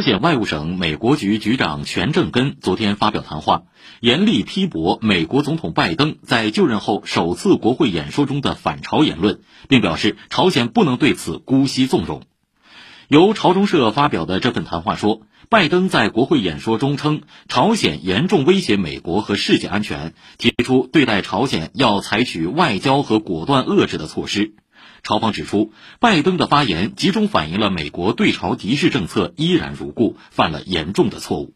朝鲜外务省美国局局长全正根昨天发表谈话，严厉批驳美国总统拜登在就任后首次国会演说中的反朝言论，并表示朝鲜不能对此姑息纵容。由朝中社发表的这份谈话说，拜登在国会演说中称朝鲜严重威胁美国和世界安全，提出对待朝鲜要采取外交和果断遏制的措施。朝方指出，拜登的发言集中反映了美国对朝敌视政策依然如故，犯了严重的错误。